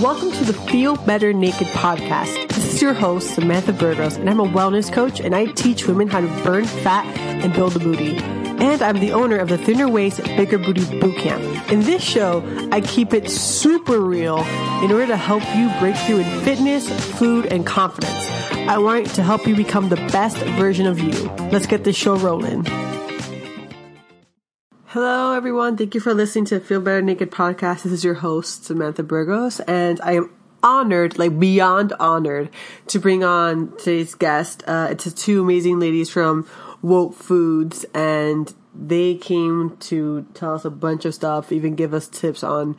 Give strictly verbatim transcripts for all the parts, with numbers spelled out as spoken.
Welcome to the Feel Better Naked podcast. This is your host, Samantha Burgos, and I'm a wellness coach, and I teach women how to burn fat and build a booty. And I'm the owner of the Thinner Waist Bigger Booty Bootcamp. In this show, I keep it super real in order to help you break through in fitness, food, and confidence. I want to help you become the best version of you. Let's get this show rolling. Hello, everyone. Thank you for listening to Feel Better Naked podcast. This is your host, Samantha Burgos, and I am honored, like beyond honored, to bring on today's guest. Uh, it's two amazing ladies from Woke Foods, and they came to tell us a bunch of stuff, even give us tips on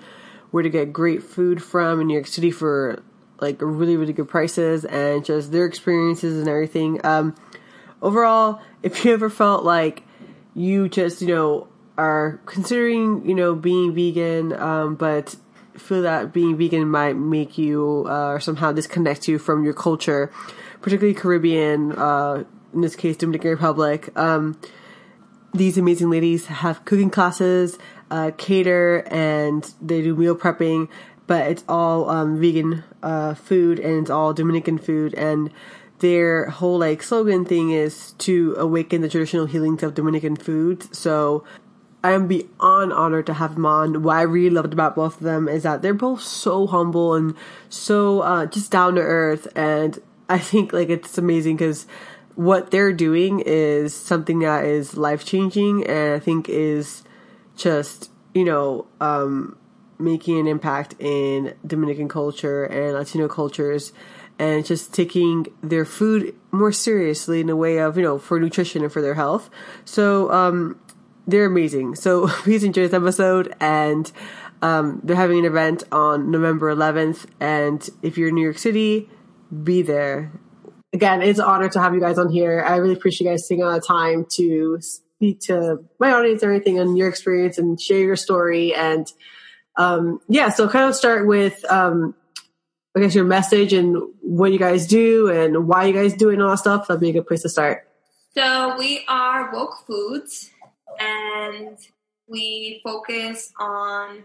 where to get great food from in New York City for like really, really good prices, and just their experiences and everything. Um, overall, if you ever felt like you just, you know, are considering, you know, being vegan, um, but feel that being vegan might make you uh, or somehow disconnect you from your culture, particularly Caribbean, uh, in this case, Dominican Republic. Um, these amazing ladies have cooking classes, uh, cater, and they do meal prepping, but it's all um, vegan uh, food, and it's all Dominican food, and their whole, like, slogan thing is to awaken the traditional healings of Dominican foods. So I am beyond honored to have them on. What I really loved about both of them is that they're both so humble and so uh, just down to earth. And I think like it's amazing because what they're doing is something that is life changing, and I think is just, you know, um, making an impact in Dominican culture and Latino cultures, and just taking their food more seriously in a way of, you know, for nutrition and for their health. So, um, they're amazing. So please enjoy this episode, and um, they're having an event on November eleventh, and if you're in New York City, be there. Again, it's an honor to have you guys on here. I really appreciate you guys taking all the time to speak to my audience and everything on your experience and share your story. And um, yeah, so kind of start with, um, I guess, your message and what you guys do and why you guys do it and all that stuff. That'd be a good place to start. So we are Woke Foods, and we focus on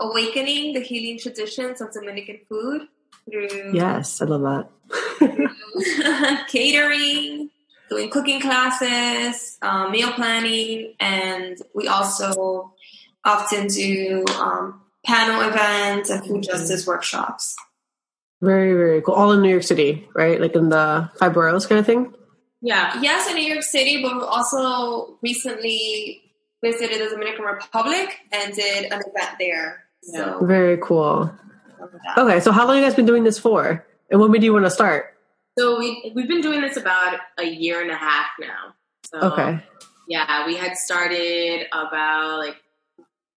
awakening the healing traditions of Dominican food through... Yes, I love that. Catering, doing cooking classes, um, meal planning, and we also often do um, panel events and food justice workshops. Very, very cool. All in New York City, right? Like in the five boroughs kind of thing? Yeah, yes, in New York City, but we also recently visited the Dominican Republic and did an event there. So. Very cool. Okay, so how long have you guys been doing this for? And when do you want to start? So we, we've been doing this about a year and a half now. So, okay. Yeah, we had started about, like,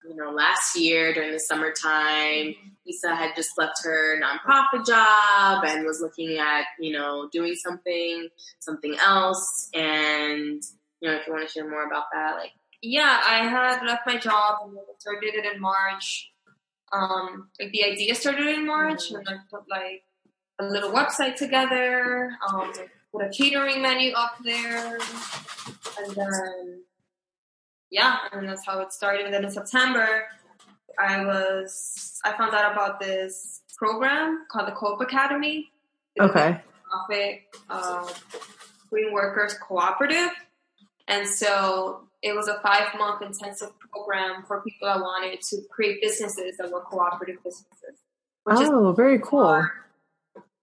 you know, last year during the summertime. Lisa had just left her nonprofit job and was looking at, you know, doing something, something else. And, you know, if you want to share more about that, like, yeah, I had left my job and started it in March. Um, like the idea started in March, and I put like a little website together, um, put a catering menu up there, and then, yeah, and that's how it started. And then in September, I was, I found out about this program called the Co-op Academy. Okay. Nonprofit, uh, Green Workers Cooperative. And so it was a five-month intensive program for people that wanted to create businesses that were cooperative businesses. Oh, is, very cool.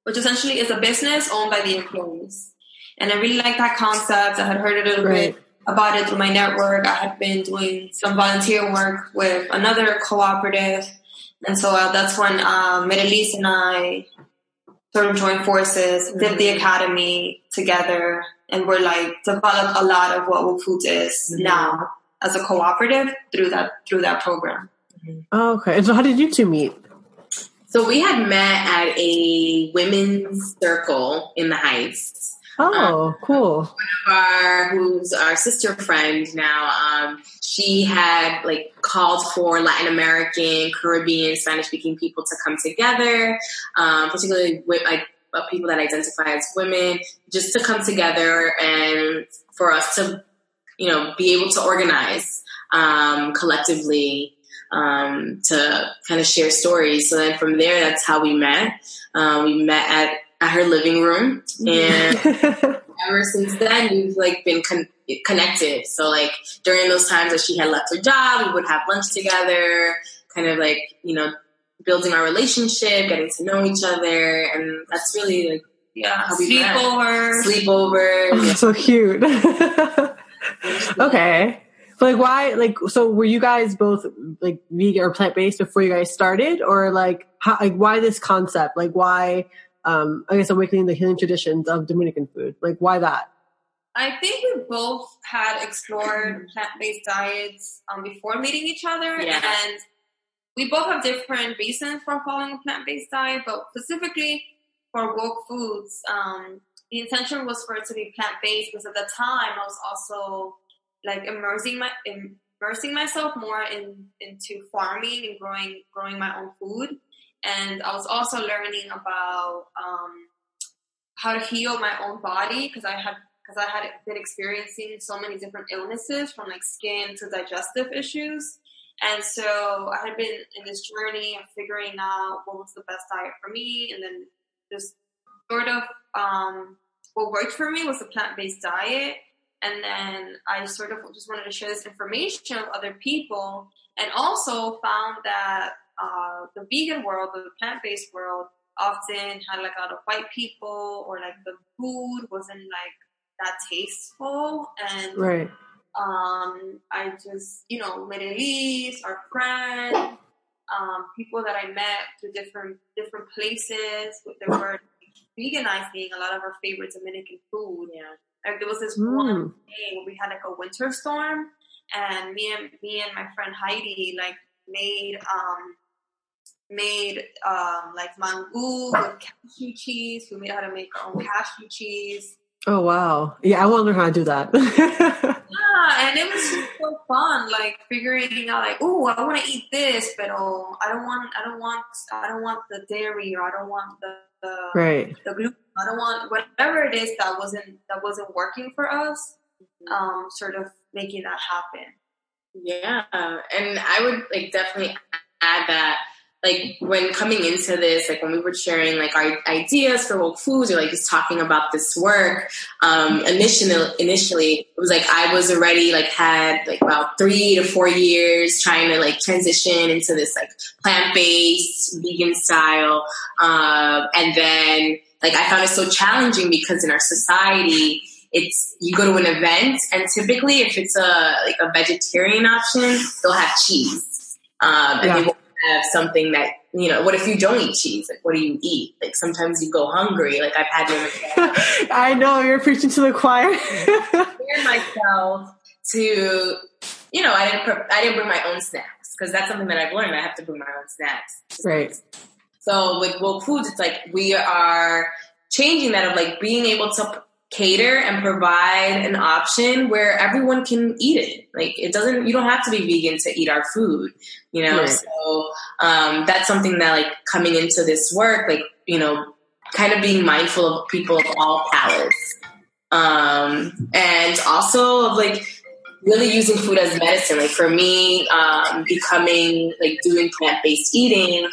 Which essentially is a business owned by the employees. And I really like that concept. I had heard a little right. bit about it through my network. I had been doing some volunteer work with another cooperative. And so uh, that's when um, Medelise and I sort of joined forces, mm-hmm. did the academy together, and we're like developed a lot of what Woke Foods is mm-hmm. now as a cooperative through that through that program. Mm-hmm. Oh, okay. And so how did you two meet? So we had met at a women's circle in the Heights. Oh, um, cool. One of our, who's our sister friend now, um, she had like called for Latin American, Caribbean, Spanish-speaking people to come together, um, particularly with like people that identify as women, just to come together and for us to, you know, be able to organize um, collectively um, to kind of share stories. So then from there, that's how we met. Um, we met at, at her living room, and ever since then, we've like been con- connected. So like during those times that she had left her job, we would have lunch together, kind of like, you know, building our relationship, getting to know each other, and that's really like, yeah, how we met. Sleepover. Sleepover. Oh, yeah. So cute. Okay. So like why, like, so were you guys both like vegan or plant-based before you guys started, or like, how, like why this concept? Like why, um, I guess awakening the healing traditions of Dominican food? Like why that? I think we both had explored plant-based diets um, before meeting each other. Yeah. And we both have different reasons for following a plant-based diet, but specifically for Woke Foods, um, the intention was for it to be plant-based because at the time I was also like immersing my immersing myself more in into farming and growing growing my own food, and I was also learning about um, how to heal my own body because I had because I had been experiencing so many different illnesses from like skin to digestive issues. And so I had been in this journey of figuring out what was the best diet for me, and then just sort of um, what worked for me was a plant-based diet. And then I sort of just wanted to share this information with other people, and also found that uh, the vegan world, the plant-based world, often had like a lot of white people, or like the food wasn't like that tasteful. And right. Um, I just, you know, Middle East, our friends, um, people that I met through different, different places, they were veganizing a lot of our favorite Dominican food. Yeah. Like there was this mm. one day where we had like a winter storm, and me and, me and my friend Heidi, like made, um, made, um, like mangú with cashew cheese. We made how to make our own cashew cheese. Oh, wow. Yeah, I want to learn how to do that. Yeah, and it was just so fun, like, figuring out, like, oh, I want to eat this, but oh, I don't want, I don't want, I don't want the dairy, or I don't want the, the, right. the gluten, I don't want, whatever it is that wasn't, that wasn't working for us, mm-hmm. um, sort of making that happen. Yeah, and I would, like, definitely add that, like, when coming into this, like, when we were sharing, like, our ideas for Woke Foods, or, like, just talking about this work, um, initially, initially, it was, like, I was already, like, had, like, about three to four years trying to, like, transition into this, like, plant-based, vegan style, um, and then, like, I found it so challenging because in our society, it's, you go to an event, and typically, if it's a, like, a vegetarian option, they'll have cheese, um, and yeah. they won't have something that, you know, what if you don't eat cheese? Like, what do you eat? Like, sometimes you go hungry. Like, I've had no I know, you're preaching to the choir. I prepared myself to, you know, I didn't, pre- I didn't bring my own snacks, because that's something that I've learned. I have to bring my own snacks. Right. So with Woke Foods, it's like we are changing that of like being able to cater and provide an option where everyone can eat it. Like it doesn't, you don't have to be vegan to eat our food, you know? Right. So, um, that's something that like coming into this work, like, you know, kind of being mindful of people of all palates. Um, and also of like really using food as medicine. Like for me, um, becoming like doing plant-based eating,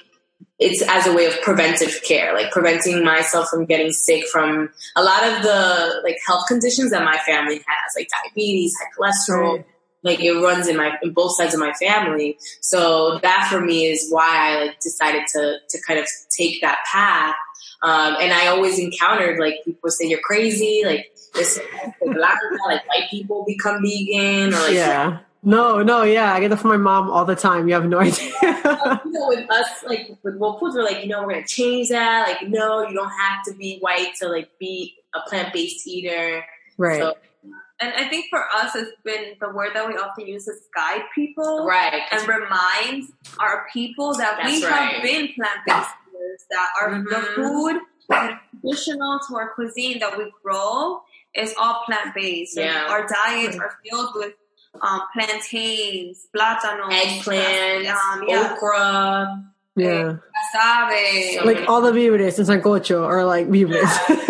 it's as a way of preventive care, like preventing myself from getting sick from a lot of the like health conditions that my family has, like diabetes, high cholesterol, right. like it runs in my, in both sides of my family. So that for me is why I like decided to, to kind of take that path. Um, and I always encountered like people say, you're crazy. Like this, like white people become vegan or like, yeah. No, no, yeah, I get that from my mom all the time. You have no idea. uh, you know, with us, like with Woke Foods, we're like, you know, we're gonna change that. Like, no, you don't have to be white to like be a plant-based eater, right? So, and I think for us, it's been the word that we often use is guide people, right? And remind our people that That's we right. have been plant-based eaters. That our mm-hmm. the food that traditional to our cuisine that we grow is all plant-based. Yeah, our diets are filled with. Um, plantains, plátano, eggplants, um, yeah. okra, yeah, cassave, so like many. All the víveres in sancocho are like víveres,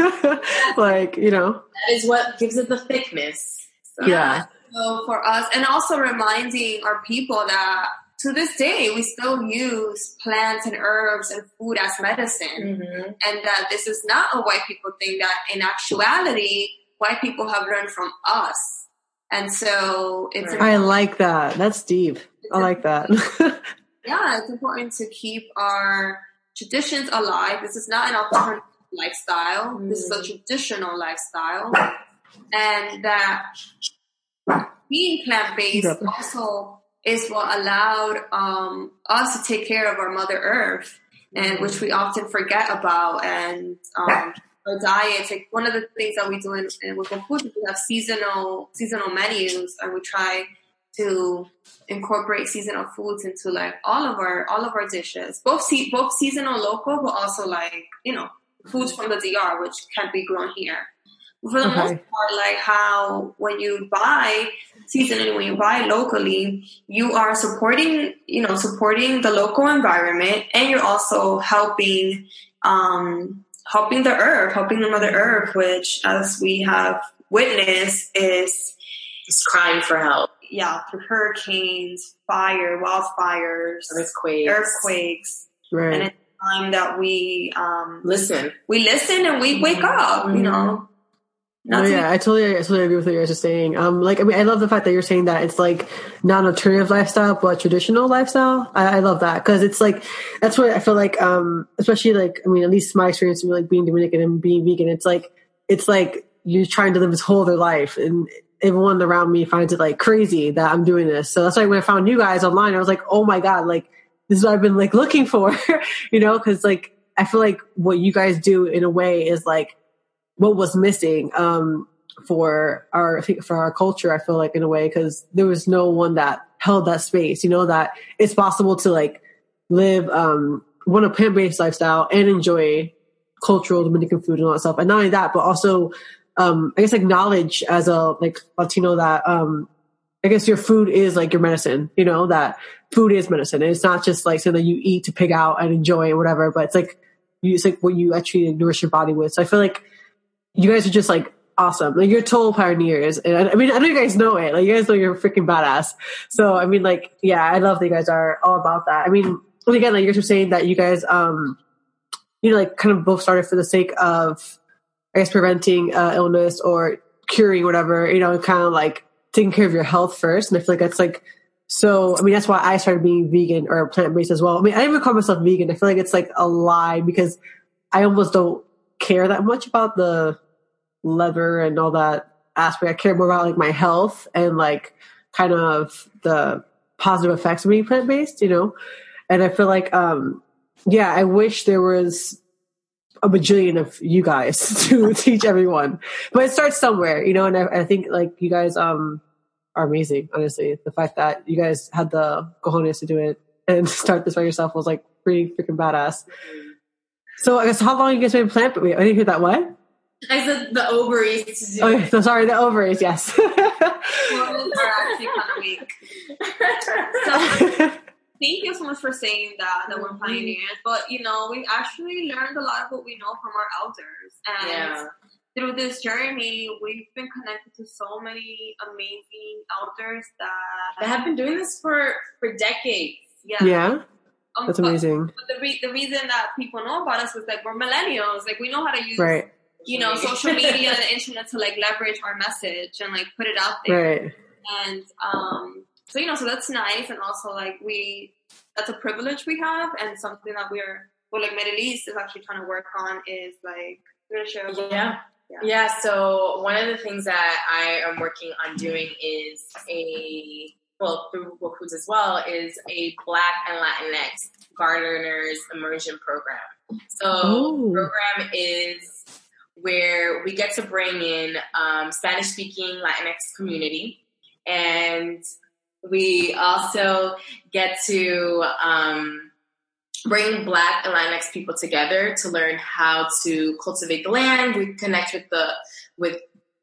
yeah. like you know. That is what gives it the thickness. So. Yeah. So for us, and also reminding our people that to this day, we still use plants and herbs and food as medicine. Mm-hmm. And that this is not a white people thing, that in actuality, white people have learned from us. And so it's... Right. I like that. That's deep. I like that. Yeah, it's important to keep our traditions alive. This is not an alternative lifestyle. Mm-hmm. This is a traditional lifestyle. And that being plant-based yep. also... is what allowed um, us to take care of our Mother Earth, and which we often forget about. And um, our diets, like one of the things that we do in, in Woke Foods, we have seasonal seasonal menus, and we try to incorporate seasonal foods into like all of our all of our dishes, both se- both seasonal, local, but also like you know foods from the D R, which can be grown here. For the okay. most part, like how when you buy seasonally, when you buy locally, you are supporting, you know, supporting the local environment, and you're also helping, um, helping the earth, helping the Mother Earth, which, as we have witnessed, is is crying for help. Yeah, through hurricanes, fire, wildfires, earthquakes, earthquakes, right. And it's time that we um, listen. We listen and we wake up. Mm-hmm. You know. No, yeah, I totally, I totally agree with what you guys are saying. Um, like, I mean, I love the fact that you're saying that it's like not an alternative lifestyle, but traditional lifestyle. I, I love that because it's like that's what I feel like. Um, especially like, I mean, at least my experience with like being Dominican and being vegan, it's like it's like you're trying to live this whole other life, and everyone around me finds it like crazy that I'm doing this. So that's why when I found you guys online, I was like, oh my god, like this is what I've been like looking for, you know? Because like I feel like what you guys do in a way is like what was missing um, for our for our culture, I feel like, in a way, because there was no one that held that space, you know, that it's possible to, like, live um, one, a plant-based lifestyle and enjoy cultural Dominican food and all that stuff. And not only that, but also, um, I guess, acknowledge as a, like, Latino that, um, I guess, your food is, like, your medicine, you know, that food is medicine. And it's not just, like, something that you eat to pig out and enjoy and whatever, but it's, like, you, it's, like, what you actually nourish your body with. So I feel like you guys are just like awesome. Like you're total pioneers. And I, I mean, I know you guys know it. Like you guys know you're freaking badass. So I mean, like, yeah, I love that you guys are all about that. I mean, and again, like you guys were saying that you guys, um, you know, like kind of both started for the sake of, I guess, preventing uh, illness or curing whatever, you know, kind of like taking care of your health first. And I feel like that's like, so, I mean, that's why I started being vegan or plant-based as well. I mean, I even call myself vegan. I feel like it's like a lie because I almost don't care that much about the leather and all that aspect. I care more about like my health and like kind of the positive effects of being plant-based, you know? And I feel like, um, yeah, I wish there was a bajillion of you guys to teach everyone, but it starts somewhere, you know? And I, I think like you guys, um, are amazing. Honestly, the fact that you guys had the cojones to do it and start this by yourself was like pretty freaking badass. So I guess how long have you guys been plant-based? Wait, I didn't hear that. What? I said the ovaries. Oh, so sorry, the ovaries, yes. Women are actually kind of weak. So thank you so much for saying that, that we're pioneers. But, you know, we've actually learned a lot of what we know from our elders. And yeah. through this journey, we've been connected to so many amazing elders that... that have been doing this for, for decades. Yeah. Yeah. Um, That's amazing. But, but the, re- the reason that people know about us is like we're millennials. Like, we know how to use... Right. You know, social media, the internet to like leverage our message and like put it out there. Right. And um, so, you know, so that's nice. And also like we, that's a privilege we have, and something that we're, well, like Middle East is actually trying to work on is like, yeah. yeah. Yeah. So one of the things that I am working on doing is a, well, through Woke Foods as well, is a Black and Latinx gardeners immersion program. So Ooh. The program is where we get to bring in um, Spanish-speaking Latinx community, and we also get to um, bring Black and Latinx people together to learn how to cultivate the land. We connect with the with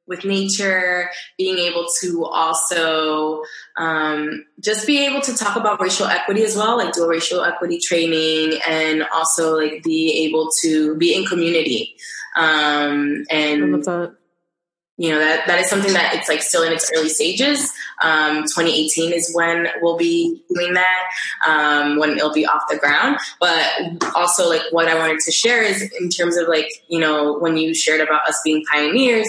with nature, being able to also um, just be able to talk about racial equity as well, like do a racial equity training, and also like be able to be in community. Um, and you know, that, that is something that it's like still in its early stages. Um, twenty eighteen is when we'll be doing that, um, when it'll be off the ground. But also, like, what I wanted to share is in terms of, like, you know, when you shared about us being pioneers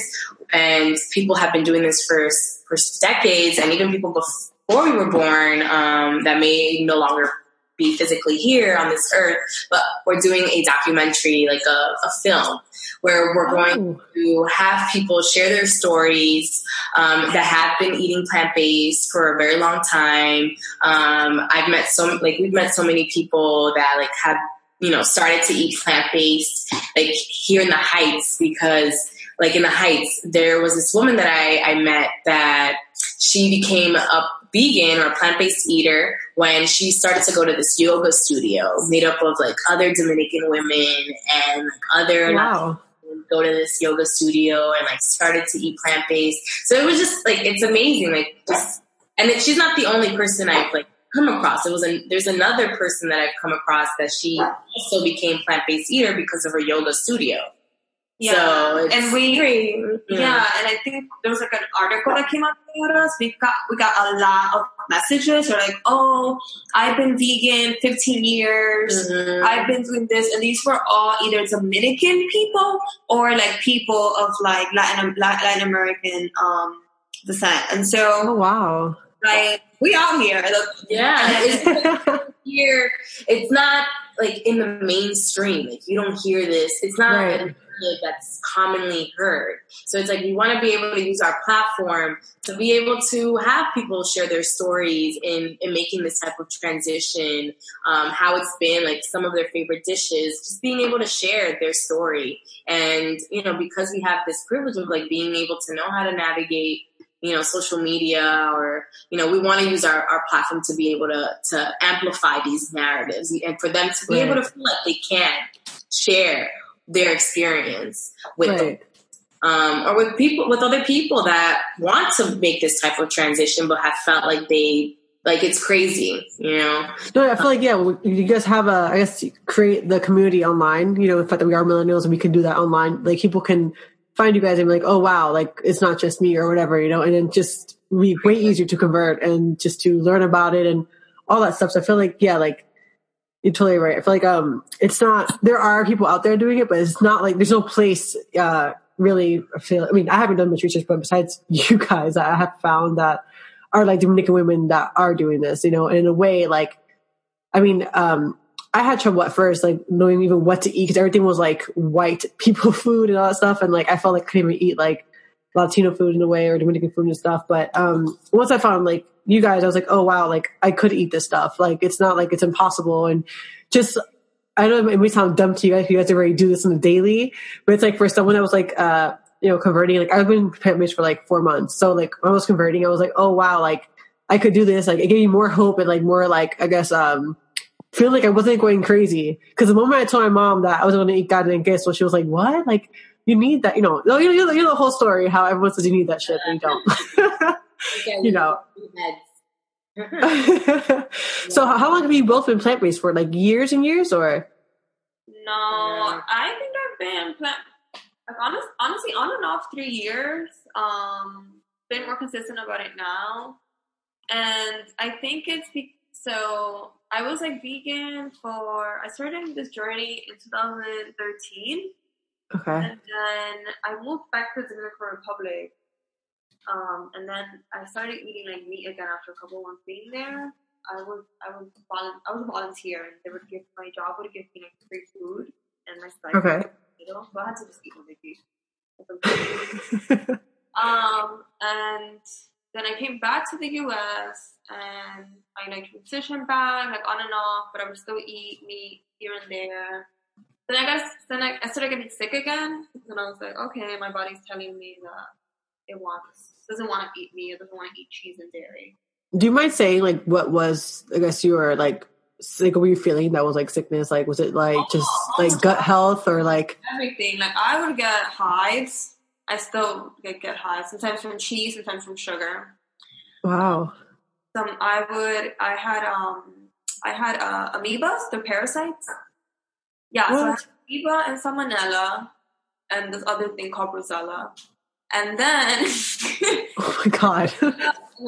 and people have been doing this for, for decades, and even people before we were born, um, that may no longer be physically here on this earth, but we're doing a documentary, like a, a film, where we're going to have people share their stories um, that have been eating plant-based for a very long time. Um, I've met so like we've met so many people that like have you know started to eat plant-based like here in the Heights, because like in the Heights there was this woman that I, I met that she became a vegan or plant-based eater when she started to go to this yoga studio made up of like other Dominican women and like, other wow. women go to this yoga studio and like started to eat plant-based. So it was just like, it's amazing. Like, just, and it, she's not the only person I've like come across. It was a, there's another person that I've come across that she also became plant-based eater because of her yoga studio. Yeah, so and we mm. yeah, and I think there was like an article that came out about us. We got we got a lot of messages. They're like, "Oh, I've been vegan fifteen years. Mm-hmm. I've been doing this," and these were all either Dominican people or like people of like Latin Latin American um, descent. And so, oh, wow, like we out here, like, yeah, it's here. It's not like in the mainstream. Like you don't hear this. It's not. Right. That's commonly heard. So it's like we want to be able to use our platform to be able to have people share their stories in, in making this type of transition, um, how it's been, like some of their favorite dishes, just being able to share their story. And, you know, because we have this privilege of like being able to know how to navigate, you know, social media, or, you know, we want to use our, our platform to be able to, to amplify these narratives and for them to be right. able to feel like they can share their experience with right. them, um, or with people, with other people that want to make this type of transition, but have felt like they, like it's crazy, you know? No, I feel like, yeah, you guys have a, I guess, create the community online, you know, the fact that we are millennials and we can do that online, like people can find you guys and be like, oh wow, like it's not just me or whatever, you know, and then just be way easier to convert and just to learn about it and all that stuff. So I feel like, yeah, like, you're totally right. I feel like um, it's not, there are people out there doing it, but it's not like, there's no place uh, really, I feel, I mean, I haven't done much research, but besides you guys, I have found that are like Dominican women that are doing this, you know, in a way, like, I mean, um, I had trouble at first, like knowing even what to eat, because everything was like white people food and all that stuff. And like, I felt like I couldn't even eat like Latino food in a way or Dominican food and stuff. But um, once I found like, you guys, I was like, oh wow, like I could eat this stuff. Like it's not like it's impossible. And just, I don't know, it may sound dumb to you guys, you guys already do this on the daily, but it's like for someone that was like, uh, you know, converting, like I've been plant-based for like four months. So like when I was converting, I was like, oh wow, like I could do this. Like it gave me more hope and like more like, I guess, um, feel like I wasn't going crazy. Cause the moment I told my mom that I was going to eat carne and queso, she was like, what? Like you need that, you know, no, you know, you know the whole story, how everyone says you need that shit and you don't. Okay, you know. So how long have you both been plant-based for? Like years and years, or? No, I think I've been plant. Like honest, honestly, on and off three years. Um, been more consistent about it now, and I think it's be- so. I was like vegan for. I started this journey in twenty thirteen. Okay. And then I moved back to the Dominican Republic. Um, and then I started eating like meat again after a couple of months being there. I was I was volu- I was a volunteer, and they would give my job would give me like free food and my stipend. Okay. You know, so I had to just eat on vacation. Um, and then I came back to the U S and I like transitioned back, like on and off, but I would still eat meat here and there. Then I guess then I, I started getting sick again, and I was like, okay, my body's telling me that it wants. Doesn't want to eat meat. It doesn't want to eat cheese and dairy. Do you mind saying like what was? I guess you were like sick. What were you feeling? That was like sickness. Like was it like oh, just oh, like gut health or like everything? Like I would get hives. I still get get hives sometimes from cheese, sometimes from sugar. Wow. Some um, I would. I had um. I had uh, amoebas. They're parasites. Yeah. What? So I had amoeba and salmonella, and this other thing called rosella. And then... oh, my God. And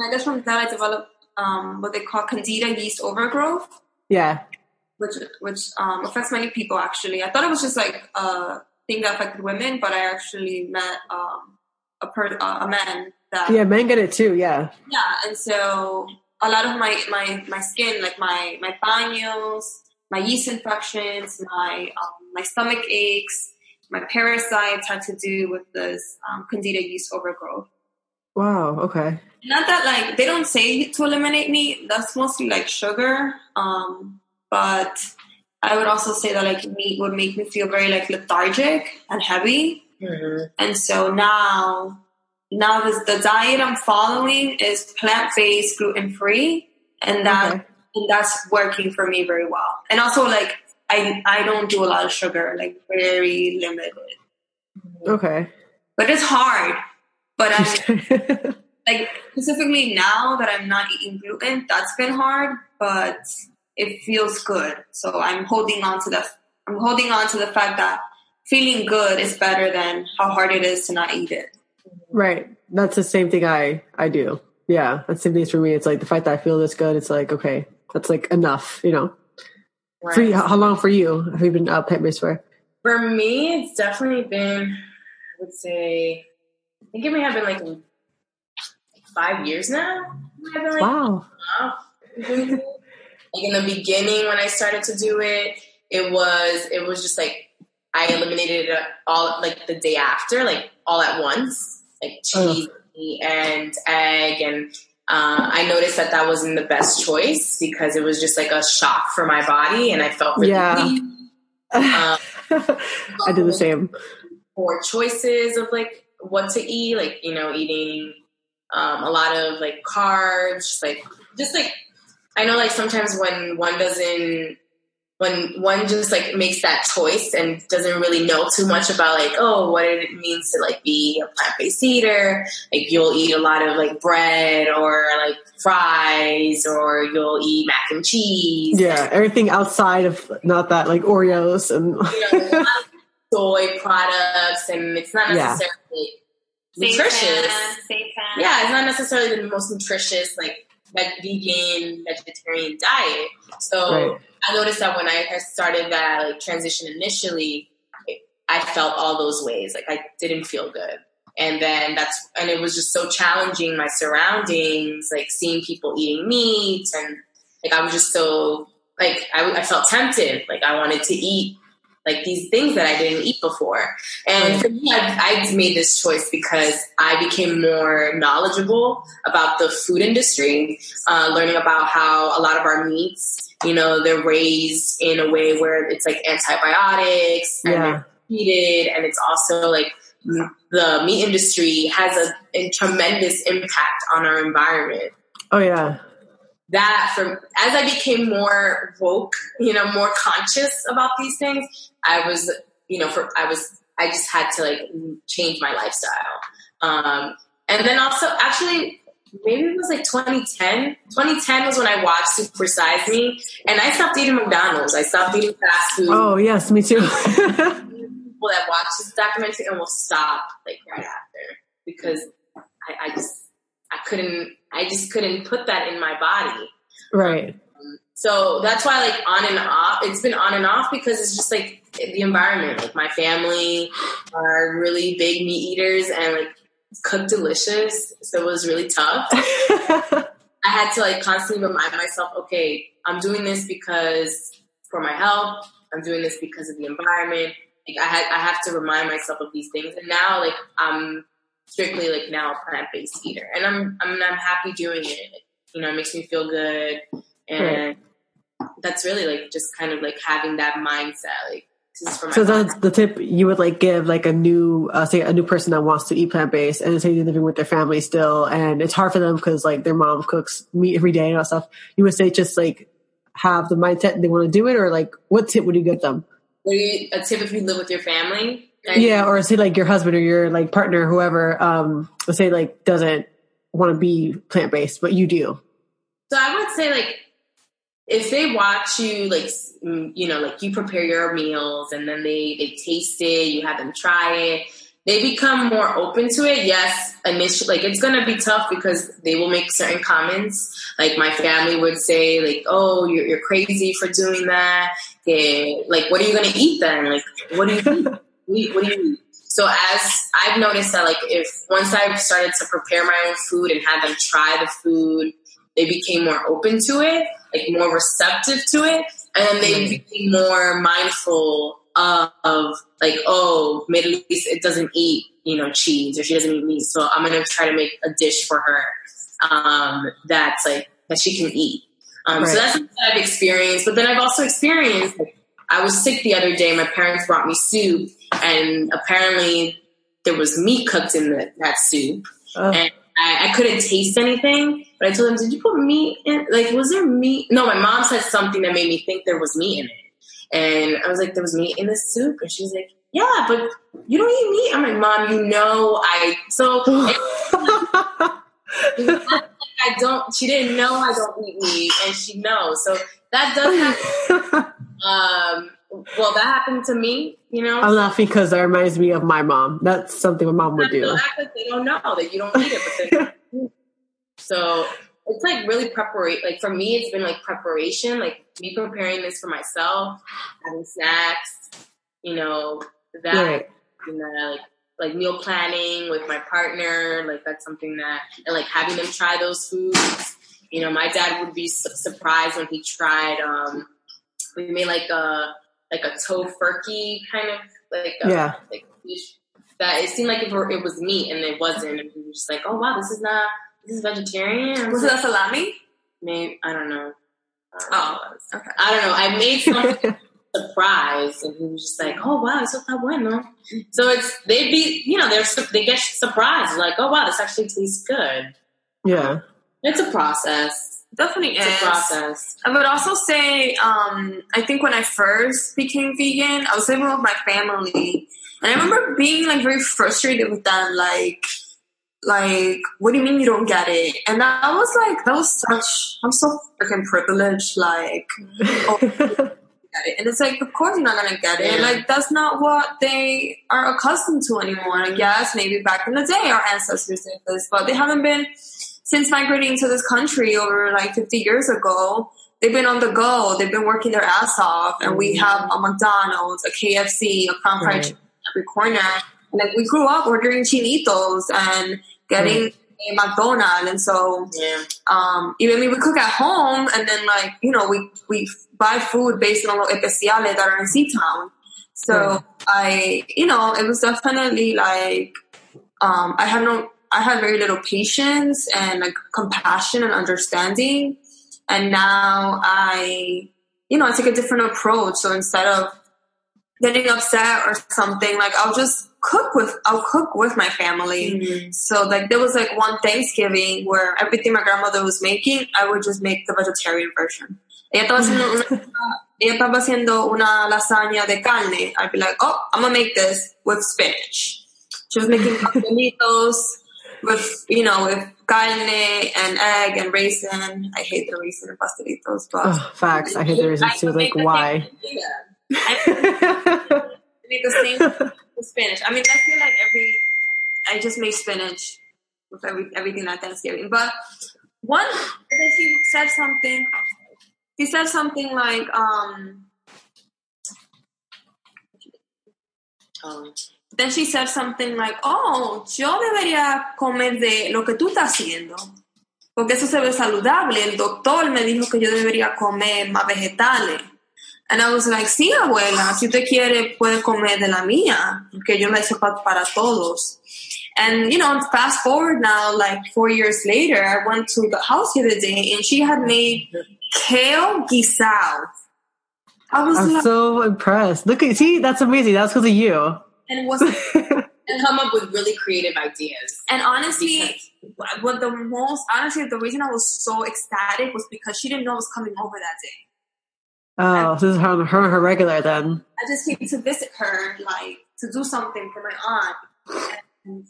I guess from that, I developed um, what they call candida yeast overgrowth. Yeah. Which which um, affects many people, actually. I thought it was just, like, a thing that affected women, but I actually met um, a, per- uh, a man that... Yeah, men get it, too, yeah. Yeah, and so a lot of my, my, my skin, like my, my paños, my yeast infections, my um, my stomach aches, my parasites had to do with this um, candida yeast overgrowth. Wow, okay. Not that, like, they don't say to eliminate meat. That's mostly, like, sugar. Um, but I would also say that, like, meat would make me feel very, like, lethargic and heavy. Mm-hmm. And so now, now this, the diet I'm following is plant-based, gluten-free, and that... Okay. And that's working for me very well. And also, like, I I don't do a lot of sugar, like, very limited. Okay. But it's hard. But I'm, like, specifically now that I'm not eating gluten, that's been hard, but it feels good. So I'm holding on to the, I'm holding on to the fact that feeling good is better than how hard it is to not eat it. Right. That's the same thing I, I do. Yeah. That's the same thing for me. It's like the fact that I feel this good, it's like, okay. That's like enough, you know. Right. For you, how long for you have you been uh, plant-based for? For me, it's definitely been, I would say, I think it may have been like five years now. I've been like, wow. Like in the beginning when I started to do it, it was it was just like I eliminated it all like the day after, like all at once, like cheese oh. and egg and. Uh, I noticed that that wasn't the best choice because it was just like a shock for my body and I felt really yeah. weak. Um, I did the same. More choices of like what to eat, like, you know, eating um, a lot of like carbs, like just like, I know like sometimes when one doesn't, when one just like makes that choice and doesn't really know too much about like, oh, what it means to like be a plant-based eater. Like you'll eat a lot of like bread or like fries or you'll eat mac and cheese. Yeah. Everything outside of not that like Oreos and you know, soy products and it's not necessarily yeah. nutritious. Same time, same time. Yeah. It's not necessarily the most nutritious, like that vegan vegetarian diet. So right. I noticed that when I started that like transition initially, I felt all those ways. Like I didn't feel good. And then that's, and it was just so challenging my surroundings, like seeing people eating meat. And like, I was just so like, I, I felt tempted. Like I wanted to eat like these things that I didn't eat before. And for me, I, I made this choice because I became more knowledgeable about the food industry, uh, learning about how a lot of our meats, you know, they're raised in a way where it's like antibiotics and yeah. they're treated. And it's also like the meat industry has a, a tremendous impact on our environment. Oh, yeah. That from as I became more woke, you know, more conscious about these things, I was, you know, for I was, I just had to like change my lifestyle. Um, and then also, actually, maybe it was like twenty ten. twenty ten was when I watched Super Size Me, and I stopped eating McDonald's. I stopped eating fast food. Oh yes, me too. People that watch this documentary and will stop like right after because I, I just. I couldn't, I just couldn't put that in my body. Right. Um, so that's why like on and off, it's been on and off because it's just like the environment, like my family are really big meat eaters and like cook delicious. So it was really tough. I had to like constantly remind myself, okay, I'm doing this because for my health, I'm doing this because of the environment. Like I had, I have to remind myself of these things. And now like I'm, strictly like now a plant-based eater and I'm, I'm, I'm happy doing it. You know, it makes me feel good. And right. that's really like, just kind of like having that mindset. Like, this is for my so that's life. The tip you would like give like a new, uh, say a new person that wants to eat plant-based and is living with their family still. And it's hard for them because like their mom cooks meat every day and all that stuff. You would say just like have the mindset they want to do it or like what tip would you give them? A tip if you live with your family? And yeah, or say like your husband or your like partner, whoever, um, let's say like doesn't want to be plant-based, but you do. So I would say like, if they watch you, like, you know, like you prepare your meals and then they, they taste it, you have them try it. they become more open to it. Yes, initially, like, it's going to be tough because they will make certain comments. Like, my family would say, like, oh, you're, you're crazy for doing that. Yeah. Like, what are you going to eat then? Like, what do you eat? What do you eat? So as I've noticed that, like, if once I've started to prepare my own food and have them try the food, they became more open to it, like more receptive to it. And then they became more mindful of, of like, oh, Middle East, it doesn't eat, you know, cheese, or she doesn't eat meat. So I'm going to try to make a dish for her um, that's like, that she can eat. Um, right. So that's what I've experienced. But then I've also experienced, like, I was sick the other day. My parents brought me soup, and apparently there was meat cooked in the, that soup. Oh. And I, I couldn't taste anything, but I told them, did you put meat in? Like, was there meat? No, my mom said something that made me think there was meat in it. And I was like, there was meat in the soup? And she's like, yeah, but you don't eat meat. I'm like, Mom, you know, I, so I don't, she didn't know I don't eat meat, and she knows. So that does happen. Um, well, that happened to me, you know. I'm laughing because that reminds me of my mom. That's something my mom would do. They don't know that you don't eat it, but they don't. So it's like really preparation. Like, for me, it's been like preparation, like me preparing this for myself, having snacks, you know, that, right. You know, like, like meal planning with my partner. Like, that's something that, and like having them try those foods. You know, my dad would be su- surprised when he tried, um, we made like a, like a tofurkey kind of like, a, yeah. like that. It seemed like it, were, it was meat, and it wasn't. And we were just like, oh wow, this is not, this is vegetarian. Was it a salami? Maybe, I don't know. I don't oh, know okay. I don't know. I made something surprise, and he was just like, oh wow, eso está bueno. So it's, they be, you know, they're, they get surprised. Like, oh wow, this actually tastes good. Yeah. It's a process. Definitely it's is. A process. I would also say, um, I think when I first became vegan, I was living with my family, and I remember being like very frustrated with them. Like, like, what do you mean you don't get it? And I was like, that was such, I'm so freaking privileged. Like, oh, you don't get it. And it's like, of course you're not gonna get it. Like, that's not what they are accustomed to anymore. I guess maybe back in the day our ancestors did this, but they haven't been. Since migrating to this country over like fifty years ago, they've been on the go. They've been working their ass off. And we have a McDonald's, a K F C, a Crown Fried Chicken at every corner. And, like, we grew up ordering chilitos and getting right. a McDonald's. And so yeah. um, even we would cook at home, and then, like, you know, we, we buy food based on los especiales that are in Seatown. So yeah. I, you know, it was definitely like um, I had no... I had very little patience and, like, compassion and understanding. And now I, you know, I take a different approach. So instead of getting upset or something, like, I'll just cook with, I'll cook with my family. Mm-hmm. So, like, there was, like, one Thanksgiving where everything my grandmother was making, I would just make the vegetarian version. Ella estaba haciendo una, ella estaba haciendo una lasaña de carne. I'd be like, oh, I'm going to make this with spinach. She was making pastelitos. With, you know, with carne and egg and raisin. I hate the raisin and pastelitos. But oh, facts. I hate the raisin too. Like, why? I make the same with spinach. I mean, I feel like every, I just make spinach with every, everything at Thanksgiving. But one, he said something, he said something like, um, um, Then she said something like, oh, yo debería comer de lo que tú estás haciendo, porque eso se ve saludable. El doctor me dijo que yo debería comer más vegetales. And I was like, sí, abuela, si usted quiere, puede comer de la mía, porque yo me hice para todos. And, you know, fast forward now, like four years later, I went to the house the other day, and she had made kale guisado. I was I'm like, so impressed. Look at, see, that's amazing. That's because of you. And was and come up with really creative ideas. And honestly, because. what the most honestly the reason I was so ecstatic was because she didn't know I was coming over that day. Oh, and this is her, her her regular then. I just came to visit her, like to do something for my aunt. And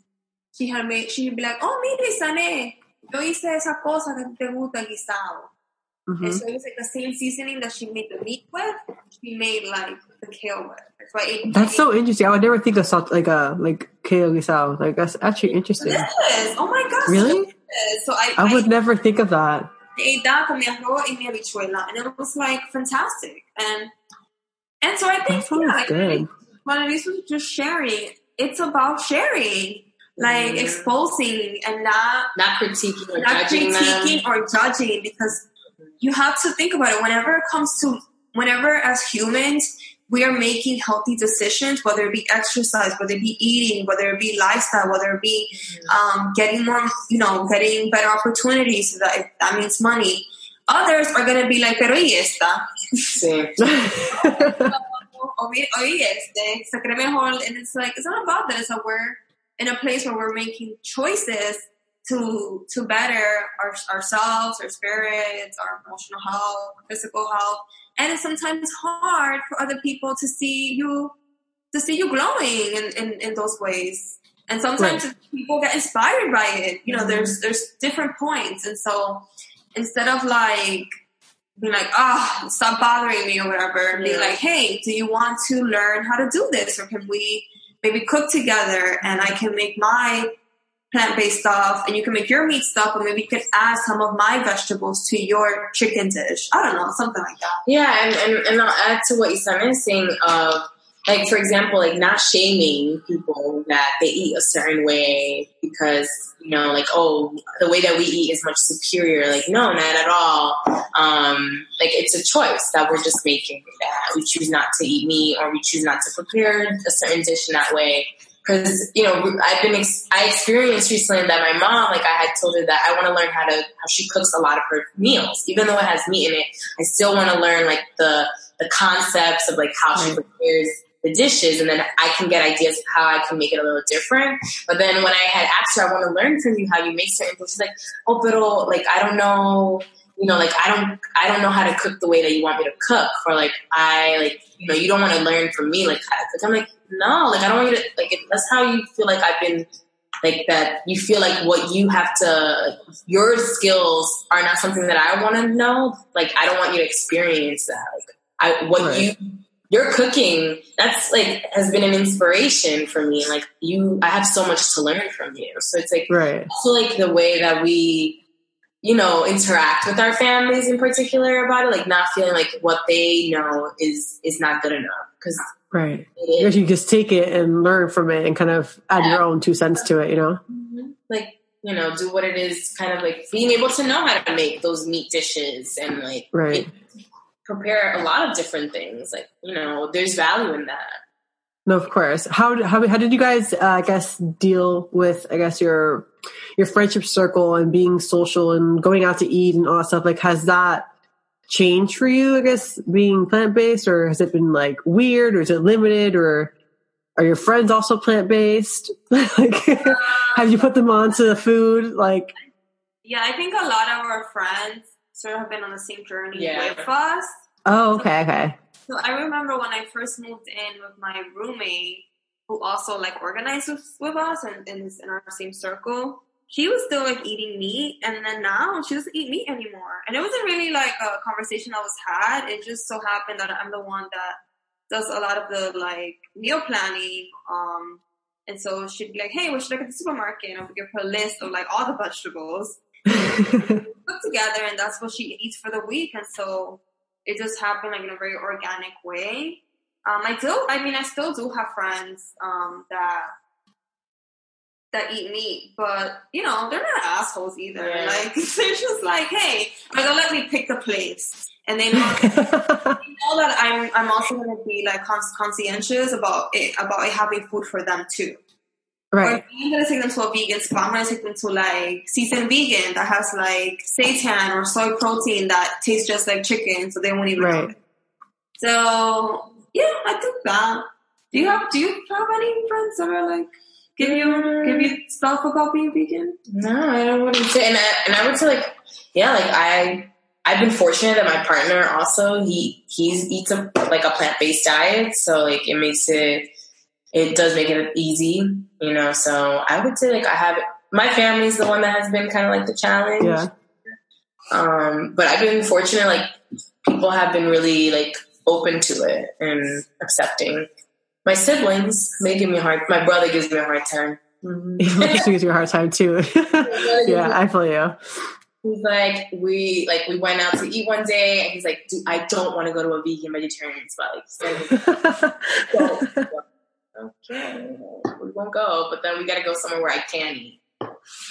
she had made she'd be like, oh, mire, Sané, yo hice esa cosa que te gusta guisado. Mm-hmm. And so it was like the same seasoning that she made the meat with, she made like the kale with. That's why it, that's it, so interesting. I would never think of salt, like a like kale guisado. Like that's actually interesting. It is. Oh my gosh. Really? So I, I would I, never think of that. I ate that con mi arroz y mi habichuela, and it was like fantastic. And and so I think yeah, good. When it is just sharing, it's about sharing. Like mm-hmm. exposing and not not critiquing or not judging critiquing them. or judging because you have to think about it. Whenever it comes to, whenever as humans, we are making healthy decisions, whether it be exercise, whether it be eating, whether it be lifestyle, whether it be um, getting more, you know, getting better opportunities. So that, that means money. Others are going to be like, pero y esta? Sí. Se cree mejor. And it's like, it's not about that. It's that we're in a place where we're making choices to to better our, ourselves, our spirits, our emotional health, our physical health, and it's sometimes hard for other people to see you to see you glowing in, in, in those ways. And sometimes right. people get inspired by it. You know, mm-hmm. there's there's different points, and so instead of like being like, oh, stop bothering me or whatever, yeah. be like, hey, do you want to learn how to do this, or can we maybe cook together and I can make my plant-based stuff and you can make your meat stuff, or maybe you could add some of my vegetables to your chicken dish. I don't know, something like that. Yeah, and, and, and I'll add to what Isana is saying of, like, for example, like not shaming people that they eat a certain way because, you know, like, oh, the way that we eat is much superior. Like, no, not at all. Um, like, it's a choice that we're just making, that we choose not to eat meat or we choose not to prepare a certain dish in that way. Because, you know, I've been, ex- I experienced recently that my mom, like I had told her that I want to learn how to, how she cooks a lot of her meals. Even though it has meat in it, I still want to learn like the, the concepts of like how she prepares the dishes, and then I can get ideas of how I can make it a little different. But then when I had asked her, I want to learn from you how you make certain things, she's like, oh, but like, I don't know, you know, like, I don't, I don't know how to cook the way that you want me to cook. Or like, I like, you know, you don't want to learn from me, like, how to cook. I'm like, no, like, I don't want you to, like, if that's how you feel like I've been, like that you feel like what you have to, your skills are not something that I want to know. Like, I don't want you to experience that. Like, I, what right. you, Your cooking, that's like, has been an inspiration for me. Like you, I have so much to learn from you. So it's like, right. also like the way that we, you know, interact with our families in particular about it, like not feeling like what they know is, is not good enough. Cause right. it is. You just take it and learn from it and kind of add yeah. your own two cents to it, you know? Mm-hmm. Like, you know, do what it is, kind of like being able to know how to make those meat dishes and like, right. It, prepare a lot of different things. Like, you know, there's value in that. No, of course. How how, how did you guys, uh, I guess, deal with, I guess, your your friendship circle and being social and going out to eat and all that stuff? Like, has that changed for you, I guess, being plant-based? Or has it been, like, weird? Or is it limited? Or are your friends also plant-based? Like, have you put them onto the food? Like, yeah, I think a lot of our friends sort of have been on the same journey yeah. with us. Oh, okay, so, okay. So I remember when I first moved in with my roommate, who also like organized with, with us and, and is in our same circle, she was still like eating meat, and then now she doesn't eat meat anymore. And it wasn't really like a conversation that was had. It just so happened that I'm the one that does a lot of the like meal planning. Um, and so she'd be like, hey, we should look at the supermarket, and I would give her a list of like all the vegetables. Cook together, and that's what she eats for the week. And so it just happened like in a very organic way. Um, I do, I mean, I still do have friends um, that that eat meat, but you know, they're not assholes either. Yeah. Like they're just like, hey, like they'll let me pick the plates, and they know, they know that I'm I'm also going to be like conscientious about it, about it having food for them too. Right. Or if I'm going to take them to a vegan spot, I'm going to take them to, like, Seasoned Vegan that has, like, seitan or soy protein that tastes just like chicken, so they won't even right. it. So, yeah, I think that. Do you have, do you have any friends that are, like, give you, give you stuff about being vegan? No, I don't want to say. And I, and I would say, like, yeah, like, I... I've been fortunate that my partner also, he he's eats, a, like, a plant-based diet, so, like, it makes it... It does make it easy, you know, so I would say, like, I have, my family's the one that has been kind of, like, the challenge. Yeah. Um, but I've been fortunate, like, people have been really, like, open to it and accepting. My siblings, they give me a hard, my brother gives me a hard time. Mm-hmm. She gives you a hard time too. Yeah, I feel you. He's like, we, like, we went out to eat one day and he's like, dude, I don't want to go to a vegan vegetarian spot. Like, so, okay, we won't go, but then we got to go somewhere where I can eat.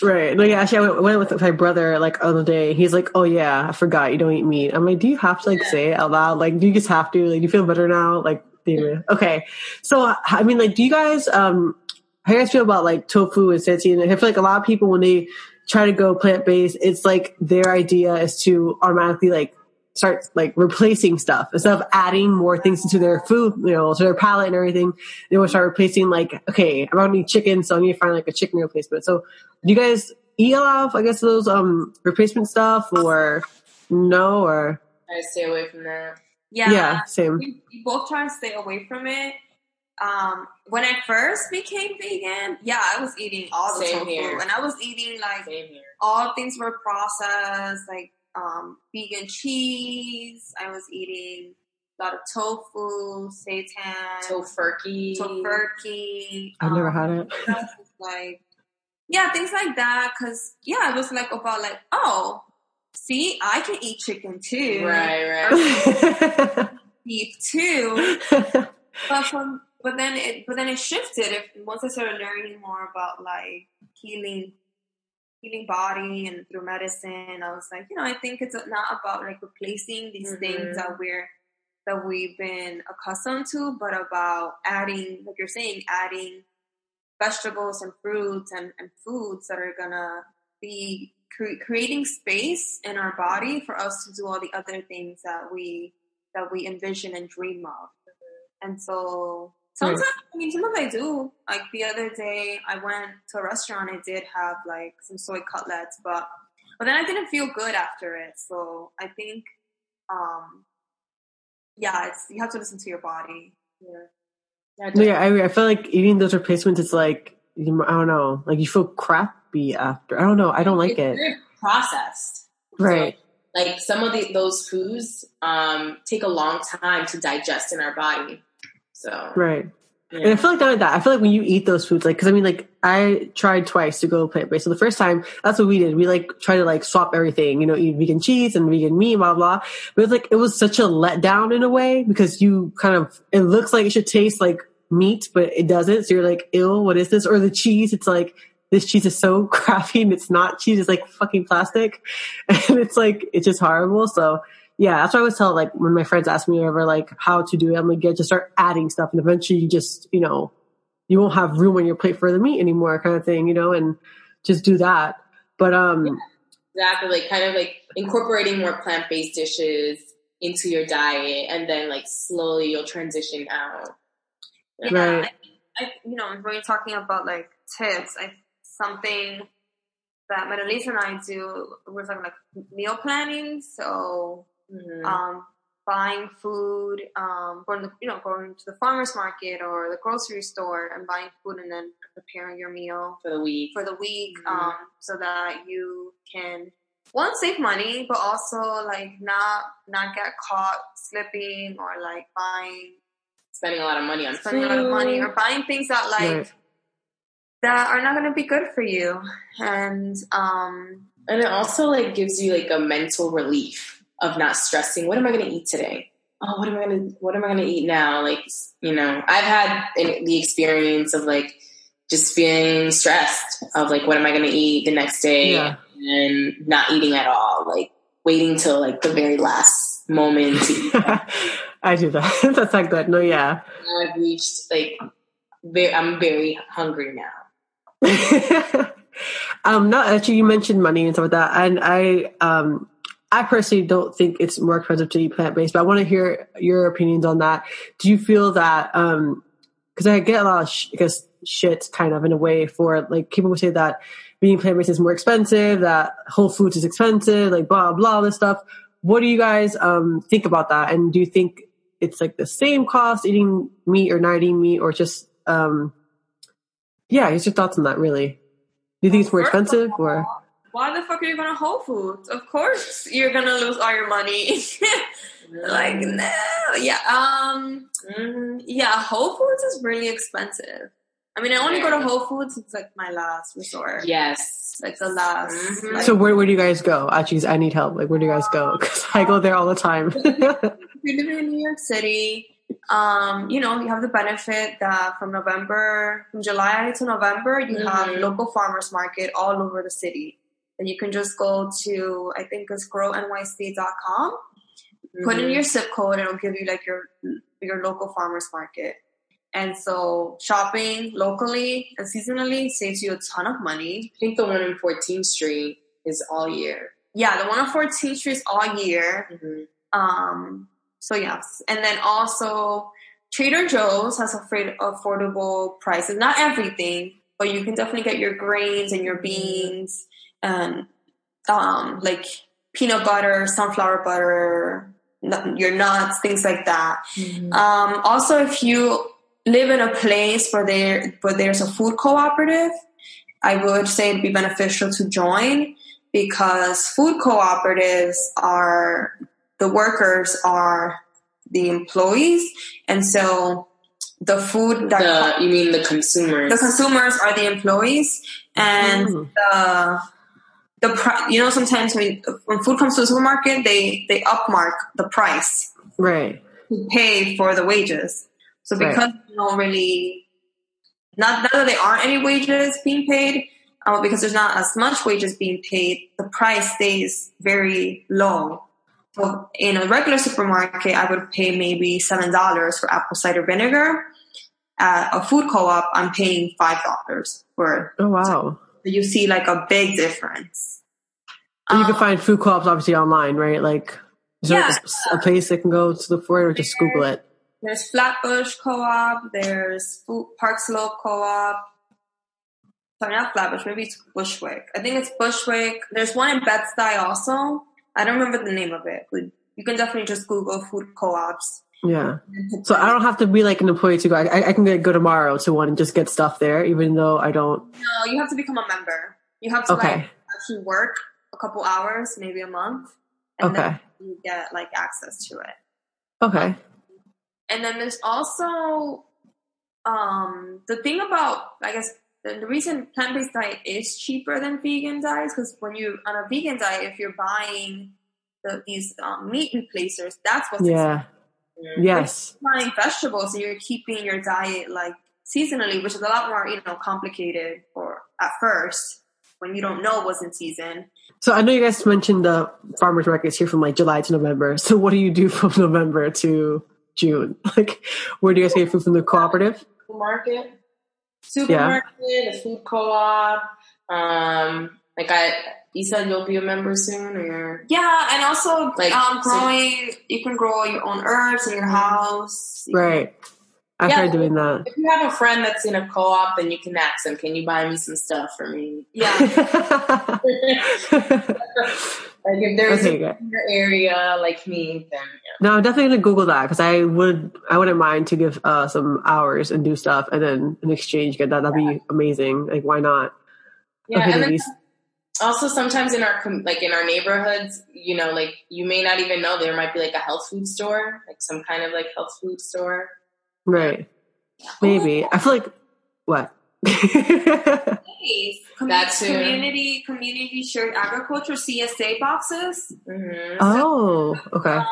Right. No, yeah, actually, I went, went with my brother, like, on the day. He's like, oh, yeah, I forgot you don't eat meat. I'm like, do you have to, like, yeah. say it out loud? Like, do you just have to? Like, do you feel better now? Like, yeah. Okay. So, I mean, like, do you guys, um, how do you guys feel about, like, tofu and sentient? I feel like a lot of people, when they try to go plant-based, it's like their idea is to automatically, like, start, like, replacing stuff instead of adding more things into their food, you know, to their palate and everything. They will start replacing, like, okay, I don't eat chicken, so I need to find, like, a chicken replacement. So do you guys eat a lot of, I guess, those um replacement stuff, or no, or? I stay away from that. Yeah. Yeah, same. We, we both try to stay away from it. Um, when I first became vegan, yeah, I was eating all the tofu, and I was eating, like, all things were processed, like, um, vegan cheese. I was eating a lot of tofu, seitan, tofurkey, tofurkey. I've um, never had it. Like, yeah, things like that. Cause yeah, it was like about like, oh, see, I can eat chicken too, right? Right. Beef too, but from But then it, but then it shifted. If, once I started learning more about, like, healing, healing body and through medicine, I was like, you know, I think it's not about, like, replacing these mm-hmm. things that we're, that we've been accustomed to, but about adding, like you're saying, adding vegetables and fruits and, and foods that are gonna be cre- creating space in our body for us to do all the other things that we, that we envision and dream of. And so, sometimes, I mean, sometimes I do. Like, the other day, I went to a restaurant. I did have, like, some soy cutlets, but but then I didn't feel good after it. So, I think, um, yeah, it's, you have to listen to your body. Yeah, yeah, yeah I, I feel like eating those replacements, it's like, I don't know, like, you feel crappy after. I don't know. I don't like it's it. Processed. Right. So, like, some of the, those foods um, take a long time to digest in our body. So, right. Yeah. And I feel like not like that. I feel like when you eat those foods, like, cause I mean, like, I tried twice to go plant-based. So the first time, that's what we did. We, like, tried to, like, swap everything, you know, eat vegan cheese and vegan meat, blah, blah. But it's like, it was such a letdown in a way, because you kind of, it looks like it should taste like meat, but it doesn't. So you're like, ew, what is this? Or the cheese, it's like, this cheese is so crappy, and it's not cheese. It's like fucking plastic. And it's like, it's just horrible. So, yeah, that's what I always tell, like, when my friends ask me ever, like, how to do it, I'm like, yeah, just start adding stuff, and eventually you just, you know, you won't have room on your plate for the meat anymore, kind of thing, you know, and just do that. But, um, yeah, exactly, like, kind of like incorporating more plant-based dishes into your diet, and then, like, slowly you'll transition out. Yeah, right. I, I, you know, when you're talking about, like, tips, I something that Marilisa and I do, we're talking, like, meal planning, so mm-hmm. um, buying food, um, going to, you know, going to the farmer's market or the grocery store and buying food, and then preparing your meal for the week, for the week, mm-hmm. um, so that you can, one, save money, but also, like, not not get caught slipping or, like, buying, spending a lot of money on spending food. a lot of money or buying things that, like, right. that are not going to be good for you. And um, and it also, like, gives you, like, a mental relief of not stressing. What am I going to eat today? Oh, what am I going to, what am I going to eat now? Like, you know, I've had an, the experience of, like, just feeling stressed of, like, what am I going to eat the next day? Yeah. And not eating at all, like, waiting till, like, the very last moment to eat. I do that. That's not good. No, yeah. And I've reached, like, very, I'm very hungry now. um not actually you mentioned money and stuff like that, and I um I personally don't think it's more expensive to eat plant-based, but I want to hear your opinions on that. Do you feel that um because I get a lot of sh- I guess shit kind of in a way for, like, people would say that being plant-based is more expensive, that Whole Foods is expensive, like, blah blah, all this stuff. What do you guys um think about that, and do you think it's, like, the same cost eating meat or not eating meat, or just um yeah, what's your thoughts on that, really? Do you think it's more expensive, or? why the fuck are you going to Whole Foods? Of course you're going to lose all your money. Like, no. Yeah. Um, mm-hmm. Yeah, Whole Foods is really expensive. I mean, I only go to Whole Foods. It's like my last resort. Yes. Like the last. Mm-hmm. Like, so where, where do you guys go? Actually, I need help. Like, where do you guys go? Because I go there all the time. If you're living in New York City, um, you know, you have the benefit that from November, from July to November, you mm-hmm. have local farmers market all over the city. And you can just go to, I think it's grow N Y C dot com. Mm-hmm. Put in your zip code and it'll give you like your your local farmers market. And so shopping locally and seasonally saves you a ton of money. I think the one on fourteenth Street is all year. Yeah, the one on fourteenth Street is all year. Mm-hmm. Um, so, yes. And then also Trader Joe's has afraid affordable prices. Not everything, but you can definitely get your grains and your beans and um, like peanut butter, sunflower butter, your nuts, things like that. Mm-hmm. Um, also, if you live in a place where there, where there's a food cooperative, I would say it'd be beneficial to join, because food cooperatives are, the workers are the employees. And so the food that... The, you mean the consumers. The consumers are the employees. And mm. the... The, you know, sometimes when, when food comes to the supermarket, they, they upmark the price, right, to pay for the wages. So because right. they don't really, not, not that there aren't any wages being paid, uh, because there's not as much wages being paid, the price stays very low. So in a regular supermarket, I would pay maybe seven dollars for apple cider vinegar. At a food co-op, I'm paying five dollars for. Oh, wow. You see like a big difference. And you can um, find food co-ops obviously online, right? Like, is yeah. there a place that can go to the floor or just Google it? There's Flatbush Co-op. There's food, Park Slope Co-op. Sorry, not Flatbush. Maybe it's Bushwick. I think it's Bushwick. There's one in Bed-Stuy also. I don't remember the name of it. But you can definitely just Google food co-ops. Yeah. So I don't have to be like an employee to go. I, I can go tomorrow to one and just get stuff there, even though I don't. No, you have to become a member. You have to okay. like actually work a couple hours, maybe a month. And okay. then you get like access to it. Okay. And then there's also um, the thing about, I guess, the, the reason plant-based diet is cheaper than vegan diets, because when you on a vegan diet, if you're buying the, these um, meat replacers, that's what's yeah. expensive. Yes. You're buying vegetables and you're keeping your diet like seasonally, which is a lot more, you know, complicated or at first when you don't know what's in season. So I know you guys mentioned the farmers markets here from like July to November. So what do you do from November to June? Like, where do you guys get food from? The cooperative? Supermarket. Supermarket, yeah. The food co-op. Um, like I... You said you'll be a member soon, or yeah, and also like um, growing. So you can grow your own herbs in your house, you right? I've yeah, heard doing that. If you have a friend that's in a co-op, then you can ask them, "Can you buy me some stuff for me?" Yeah. Like if there's okay, a, in your area like me, then yeah. No, I'm definitely gonna Google that, because I would, I wouldn't mind to give uh, some hours and do stuff, and then in exchange get that. That'd yeah. be amazing. Like, why not? Yeah, okay, and then, also, sometimes in our like in our neighborhoods, you know, like you may not even know there might be like a health food store, like some kind of like health food store, right? Maybe. I feel like what that's community community shared agriculture C S A boxes. Mm-hmm. Oh, so, okay. Um,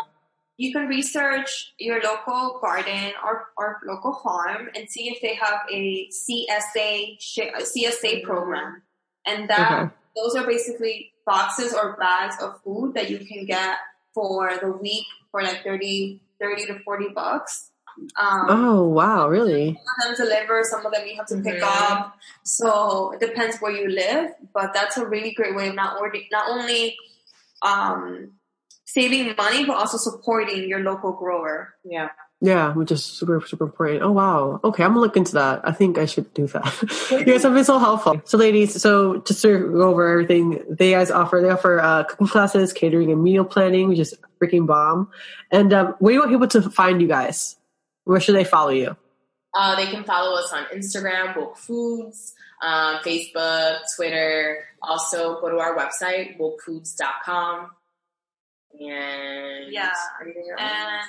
you can research your local garden or or local farm and see if they have a C S A C S A program, and that. Okay. Those are basically boxes or bags of food that you can get for the week for like thirty to forty bucks. Um, oh, wow. Really? Some of them deliver, some of them you have to pick mm-hmm. up. So it depends where you live, but that's a really great way of not, ordering, not only um, saving money, but also supporting your local grower. Yeah. Yeah, which is super, super important. Oh, wow. Okay, I'm going to look into that. I think I should do that. You guys have been so helpful. So, ladies, so just to go over everything, they guys offer, they offer uh, cooking classes, catering, and meal planning, which is freaking bomb. And um, where do you want people to find you guys? Where should they follow you? Uh, they can follow us on Instagram, Woke Foods, um, Facebook, Twitter. Also, go to our website, woke foods dot com. And yeah, and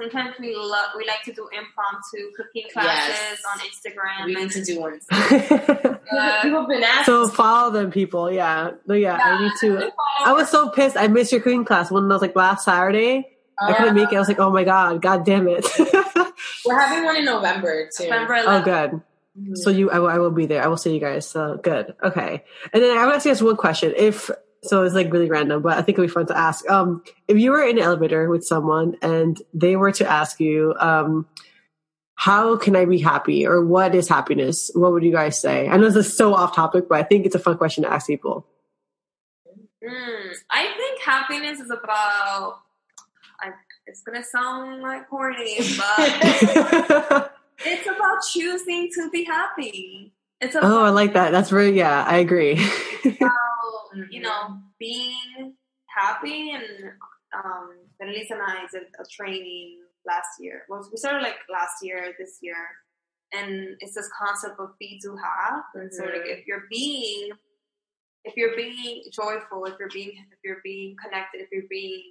sometimes we love we like to do impromptu cooking classes yes. on Instagram. We need to do one. uh, people have been asking. So follow them, people. Yeah, no, yeah, yeah. I need to. I was so pissed. I missed your cooking class when I was like last Saturday. Oh, I couldn't yeah. make it. I was like, oh my god, god damn it. We're having one in November too. November eleventh. Oh, good. Mm-hmm. So you, I will, I will be there. I will see you guys. So good. Okay. And then I want to ask one question. If So it's like really random, but I think it'd be fun to ask. Um, if you were in an elevator with someone and they were to ask you, um, how can I be happy, or what is happiness? What would you guys say? I know this is so off topic, but I think it's a fun question to ask people. Mm, I think happiness is about, I, it's going to sound like corny, but it's about choosing to be happy. It's about, oh, I like that. That's really, yeah, I agree. You know, being happy. And um, Elisa and I did a training last year. Well, we started like last year, this year, and it's this concept of be to have. Mm-hmm. And so, like, if you're being, if you're being joyful, if you're being, if you're being connected, if you're being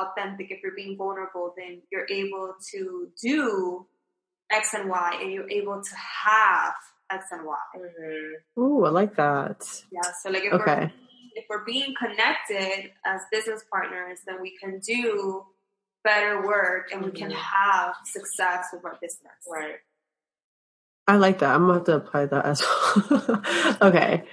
authentic, if you're being vulnerable, then you're able to do X and Y, and you're able to have X and Y. Mm-hmm. Ooh, I like that. Yeah. So, like, if okay. we're If we're being connected as business partners, then we can do better work and we can have success with our business. Right. I like that. I'm going to have to apply that as well. Okay.